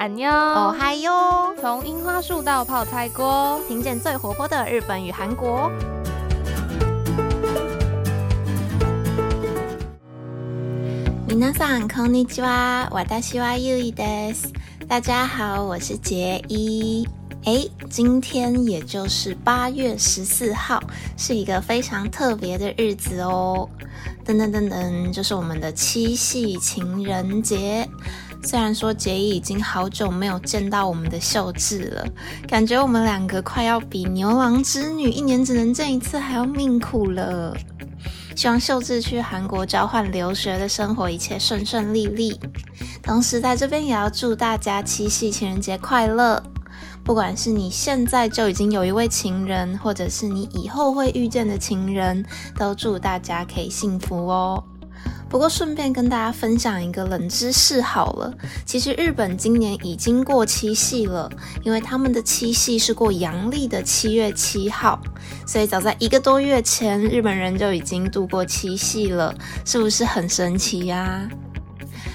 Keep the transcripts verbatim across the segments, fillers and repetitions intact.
안녕，哦嗨哟！从樱花树到泡菜锅，听见最活泼的日本与韩国。皆さんこんにちは。私はゆいです。大家好，我是杰一。哎，今天也就是八月十四号，是一个非常特别的日子哦。噔噔噔噔，就是我们的七夕情人节。虽然说杰一已经好久没有见到我们的秀智了，感觉我们两个快要比牛郎织女一年只能见一次还要命苦了。希望秀智去韩国交换留学的生活一切顺顺利利。同时在这边也要祝大家七夕情人节快乐。不管是你现在就已经有一位情人，或者是你以后会遇见的情人，都祝大家可以幸福哦。不过顺便跟大家分享一个冷知识好了，其实日本今年已经过七夕了，因为他们的七夕是过阳历的七月七号，所以早在一个多月前，日本人就已经度过七夕了，是不是很神奇呀？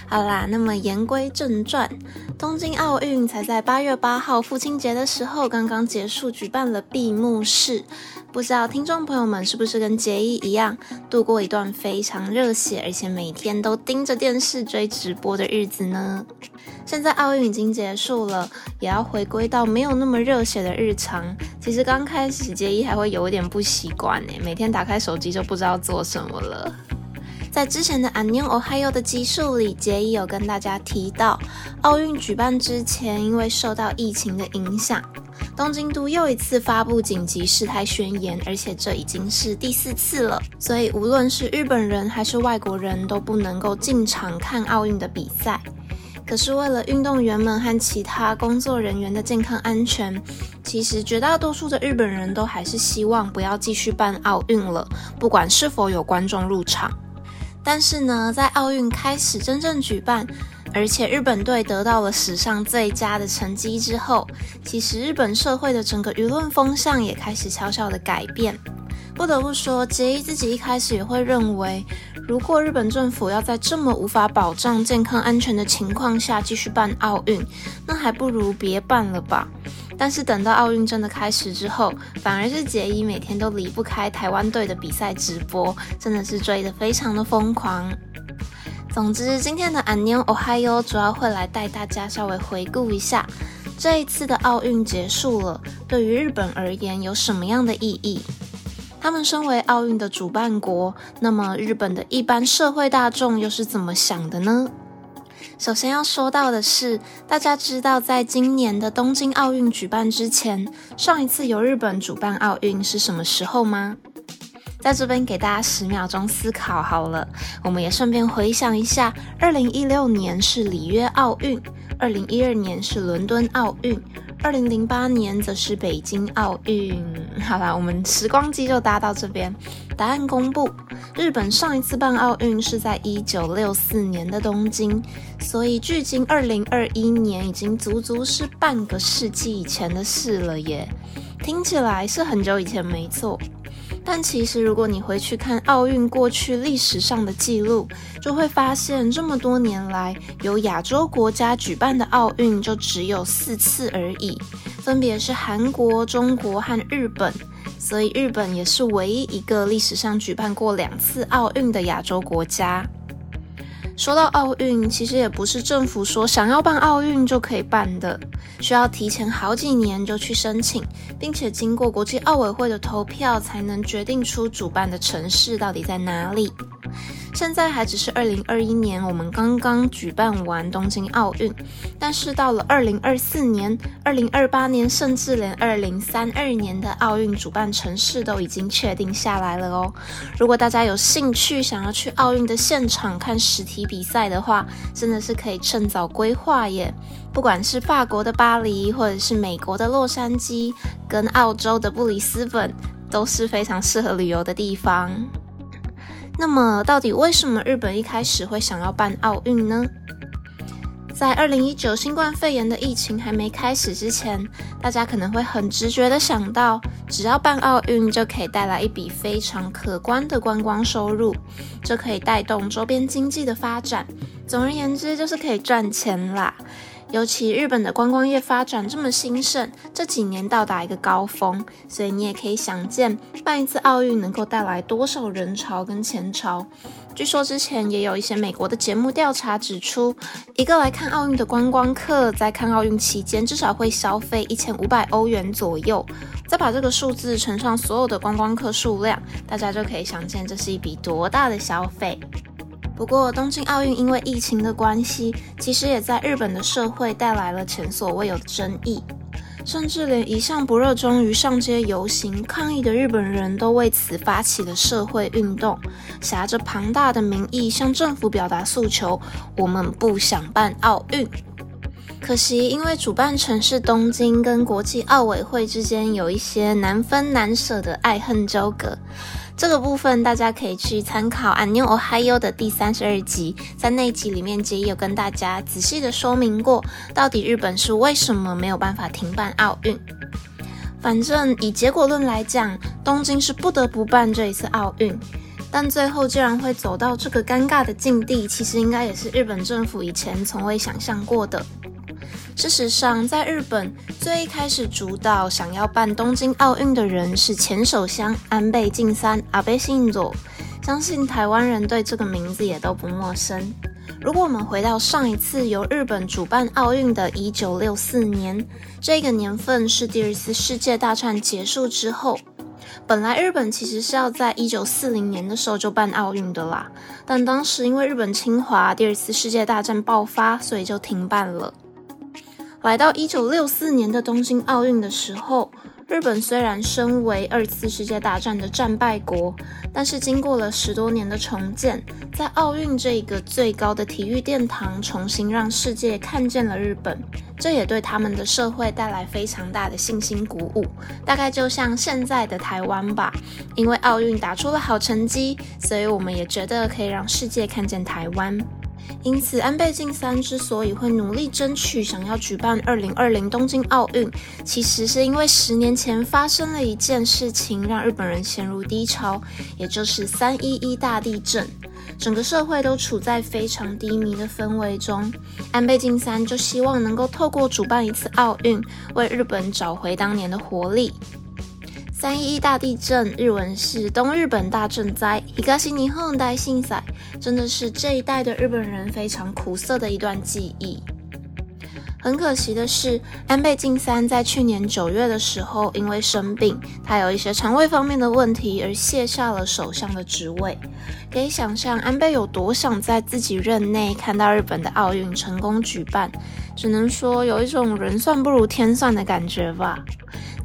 好啦，那么言归正传，东京奥运才在八月八号父亲节的时候刚刚结束，举办了闭幕式。不知道听众朋友们是不是跟杰一一样，度过一段非常热血，而且每天都盯着电视追直播的日子呢？现在奥运已经结束了，也要回归到没有那么热血的日常。其实刚开始杰一还会有点不习惯耶，每天打开手机就不知道做什么了。在之前的안녕おはよう的集数里，杰一有跟大家提到，奥运举办之前，因为受到疫情的影响，东京都又一次发布紧急事态宣言，而且这已经是第四次了。所以无论是日本人还是外国人都不能够进场看奥运的比赛。可是为了运动员们和其他工作人员的健康安全，其实绝大多数的日本人都还是希望不要继续办奥运了，不管是否有观众入场。但是呢，在奥运开始真正举办，而且日本队得到了史上最佳的成绩之后，其实日本社会的整个舆论风向也开始悄悄的改变。不得不说，杰一自己一开始也会认为，如果日本政府要在这么无法保障健康安全的情况下继续办奥运，那还不如别办了吧。但是等到奥运真的开始之后，反而是杰一每天都离不开台湾队的比赛直播，真的是追得非常的疯狂。总之，今天的안녕おはよう主要会来带大家稍微回顾一下，这一次的奥运结束了，对于日本而言有什么样的意义？他们身为奥运的主办国，那么日本的一般社会大众又是怎么想的呢？首先要说到的是，大家知道在今年的东京奥运举办之前，上一次由日本主办奥运是什么时候吗？在这边给大家十秒钟思考好了，我们也顺便回想一下，二零一六年是里约奥运，二零一二年是伦敦奥运，二零零八年则是北京奥运。好啦，我们时光机就搭到这边，答案公布，日本上一次办奥运是在一九六四年的东京，所以距今二零二一年已经足足是半个世纪以前的事了耶，听起来是很久以前没错。但其实如果你回去看奥运过去历史上的记录，就会发现这么多年来由亚洲国家举办的奥运就只有四次而已，分别是韩国、中国和日本，所以日本也是唯一一个历史上举办过两次奥运的亚洲国家。说到奥运，其实也不是政府说想要办奥运就可以办的，需要提前好几年就去申请，并且经过国际奥委会的投票才能决定出主办的城市到底在哪里。现在还只是二零二一年，我们刚刚举办完东京奥运，但是到了二零二四年、二零二八年，甚至连二零三二年的奥运主办城市都已经确定下来了哦。如果大家有兴趣想要去奥运的现场看实体比赛的话，真的是可以趁早规划耶。不管是法国的巴黎，或者是美国的洛杉矶，跟澳洲的布里斯本，都是非常适合旅游的地方。那么到底为什么日本一开始会想要办奥运呢？在二零一九新冠肺炎的疫情还没开始之前，大家可能会很直觉的想到，只要办奥运就可以带来一笔非常可观的观光收入，这可以带动周边经济的发展，总而言之就是可以赚钱啦。尤其日本的观光业发展这么兴盛，这几年到达一个高峰，所以你也可以想见办一次奥运能够带来多少人潮跟钱潮。据说之前也有一些美国的节目调查指出，一个来看奥运的观光客在看奥运期间至少会消费一千五百欧元左右，再把这个数字乘上所有的观光客数量，大家就可以想见这是一笔多大的消费。不过东京奥运因为疫情的关系，其实也在日本的社会带来了前所未有的争议，甚至连一向不热衷于上街游行抗议的日本人都为此发起了社会运动，挟着庞大的民意向政府表达诉求，我们不想办奥运。可惜因为主办城市东京跟国际奥委会之间有一些难分难舍的爱恨纠葛，这个部分大家可以去参考《安妞 Ohio》的第三十二集，在那一集里面杰也有跟大家仔细的说明过，到底日本是为什么没有办法停办奥运。反正以结果论来讲，东京是不得不办这一次奥运，但最后竟然会走到这个尴尬的境地，其实应该也是日本政府以前从未想象过的。事实上，在日本最一开始主导想要办东京奥运的人是前首相安倍晋三阿贝信佐，相信台湾人对这个名字也都不陌生。如果我们回到上一次由日本主办奥运的一九六四年，这个年份是第二次世界大战结束之后。本来日本其实是要在一九四零年的时候就办奥运的啦，但当时因为日本侵华，第二次世界大战爆发，所以就停办了。来到一九六四年的东京奥运的时候，日本虽然身为二次世界大战的战败国，但是经过了十多年的重建，在奥运这个最高的体育殿堂重新让世界看见了日本，这也对他们的社会带来非常大的信心鼓舞，大概就像现在的台湾吧，因为奥运打出了好成绩，所以我们也觉得可以让世界看见台湾。因此安倍晋三之所以会努力争取想要举办二零二零东京奥运，其实是因为十年前发生了一件事情让日本人陷入低潮，也就是三一一大地震，整个社会都处在非常低迷的氛围中，安倍晋三就希望能够透过主办一次奥运为日本找回当年的活力。三一一大地震，日文是东日本大震灾 Higashi Nihon Daishinsai， 真的是这一代的日本人非常苦涩的一段记忆。很可惜的是，安倍晋三在去年九月的时候因为生病，他有一些肠胃方面的问题而卸下了首相的职位。可以想象安倍有多想在自己任内看到日本的奥运成功举办，只能说有一种人算不如天算的感觉吧。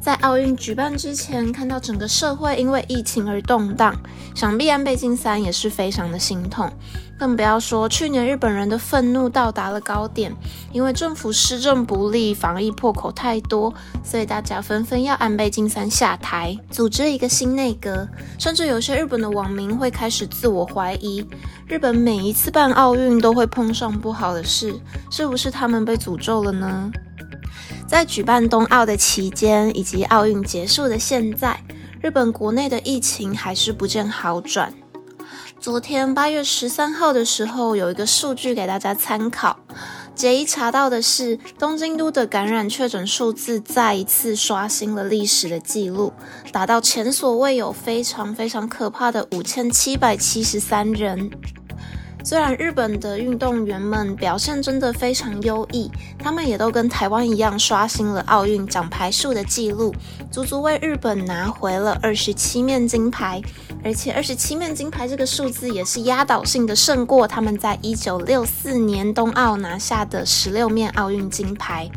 在奥运举办之前，看到整个社会因为疫情而动荡，想必安倍晋三也是非常的心痛，更不要说去年日本人的愤怒到达了高点，因为政府施政不力，防疫破口太多，所以大家纷纷要安倍晋三下台，组织一个新内阁，甚至有些日本的网民会开始自我怀疑，日本每一次办奥运都会碰上不好的事，是不是他们被诅咒了呢？在举办冬奥的期间以及奥运结束的现在，日本国内的疫情还是不见好转。昨天八月十三号的时候有一个数据给大家参考，杰一查到的是东京都的感染确诊数字再一次刷新了历史的记录，达到前所未有非常非常可怕的五千七百七十三人。虽然日本的运动员们表现真的非常优异，他们也都跟台湾一样刷新了奥运奖牌数的记录，足足为日本拿回了二十七面金牌，而且二十七面金牌这个数字也是压倒性的胜过他们在一九六四年冬奥拿下的十六面奥运金牌。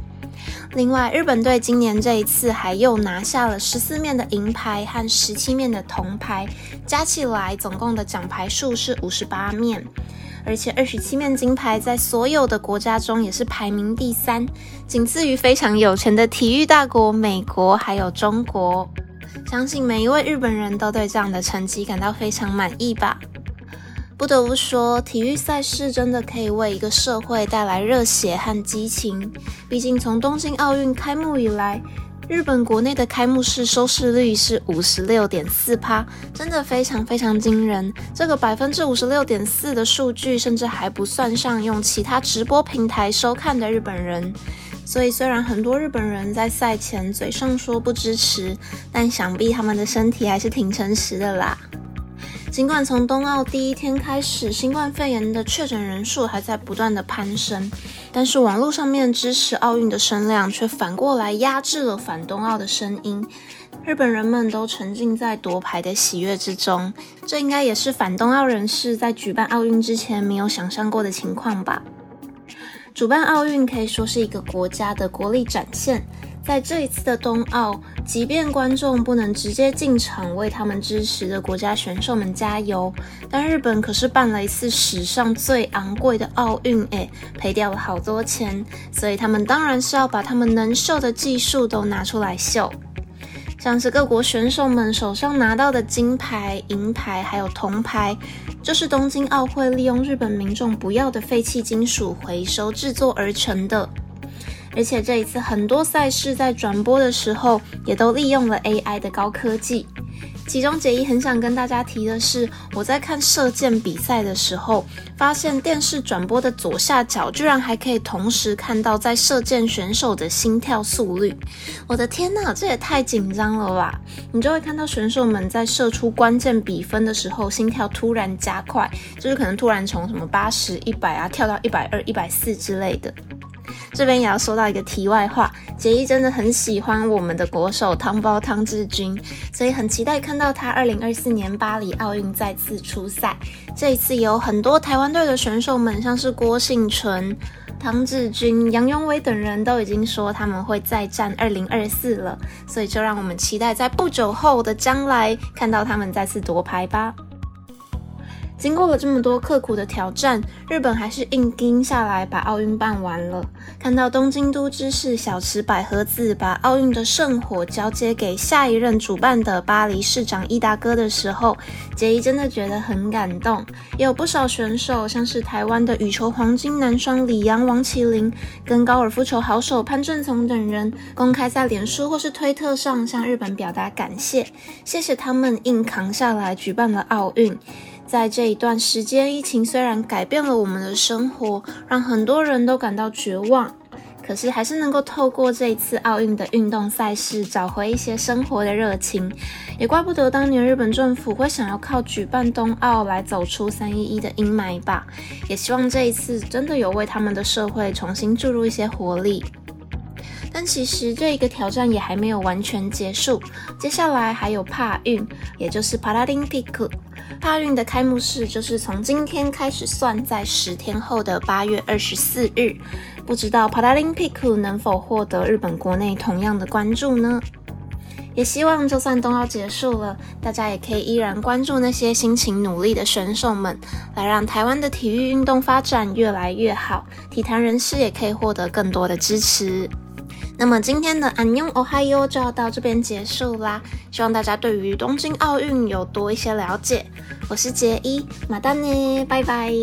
另外日本队今年这一次还又拿下了十四面的银牌和十七面的铜牌，加起来总共的奖牌数是五十八面，而且二十七面金牌在所有的国家中也是排名第三，仅次于非常有钱的体育大国美国还有中国。相信每一位日本人都对这样的成绩感到非常满意吧。不得不说，体育赛事真的可以为一个社会带来热血和激情，毕竟从东京奥运开幕以来，日本国内的开幕式收视率是 百分之五十六点四， 真的非常非常惊人。这个 百分之五十六点四 的数据甚至还不算上用其他直播平台收看的日本人。所以虽然很多日本人在赛前嘴上说不支持，但想必他们的身体还是挺诚实的啦。尽管从冬奥第一天开始，新冠肺炎的确诊人数还在不断的攀升，但是网络上面支持奥运的声量却反过来压制了反冬奥的声音。日本人们都沉浸在夺牌的喜悦之中，这应该也是反冬奥人士在举办奥运之前没有想象过的情况吧。主办奥运可以说是一个国家的国力展现，在这一次的冬奥，即便观众不能直接进场为他们支持的国家选手们加油，但日本可是办了一次史上最昂贵的奥运诶，赔掉了好多钱，所以他们当然是要把他们能秀的技术都拿出来秀。像是各国选手们手上拿到的金牌、银牌还有铜牌，这是东京奥会利用日本民众不要的废弃金属回收制作而成的。而且这一次很多赛事在转播的时候也都利用了 A I 的高科技。其中杰一很想跟大家提的是，我在看射箭比赛的时候发现电视转播的左下角居然还可以同时看到在射箭选手的心跳速率。我的天哪，这也太紧张了吧。你就会看到选手们在射出关键比分的时候心跳突然加快，就是可能突然从什么八十、一百啊跳到一百二、一百四之类的。这边也要说到一个题外话，杰一真的很喜欢我们的国手汤包汤志军，所以很期待看到他二零二四年巴黎奥运再次出赛。这一次有很多台湾队的选手们，像是郭婞淳、汤志军、杨永伟等人都已经说他们会再战二零二四了，所以就让我们期待在不久后的将来看到他们再次夺牌吧。经过了这么多刻苦的挑战，日本还是硬盯下来把奥运办完了。看到东京都知事小池百合子把奥运的圣火交接给下一任主办的巴黎市长伊达哥的时候，杰一真的觉得很感动。也有不少选手，像是台湾的羽球黄金男双李洋、王麒麟，跟高尔夫球好手潘正从等人，公开在脸书或是推特上向日本表达感谢，谢谢他们硬扛下来举办了奥运。在这一段时间，疫情虽然改变了我们的生活，让很多人都感到绝望，可是还是能够透过这一次奥运的运动赛事找回一些生活的热情。也怪不得当年日本政府会想要靠举办冬奥来走出三一一的阴霾吧。也希望这一次真的有为他们的社会重新注入一些活力。但其实这一个挑战也还没有完全结束，接下来还有帕运，也就是 Paralympic。帕运的开幕式就是从今天开始算，在十天后的八月二十四日。不知道 Paralympic 能否获得日本国内同样的关注呢？也希望就算冬奥结束了，大家也可以依然关注那些辛勤努力的选手们，来让台湾的体育运动发展越来越好，体坛人士也可以获得更多的支持。那么今天的安妞おはよう就要到这边结束啦，希望大家对于东京奥运有多一些了解。我是杰一，またね，拜拜。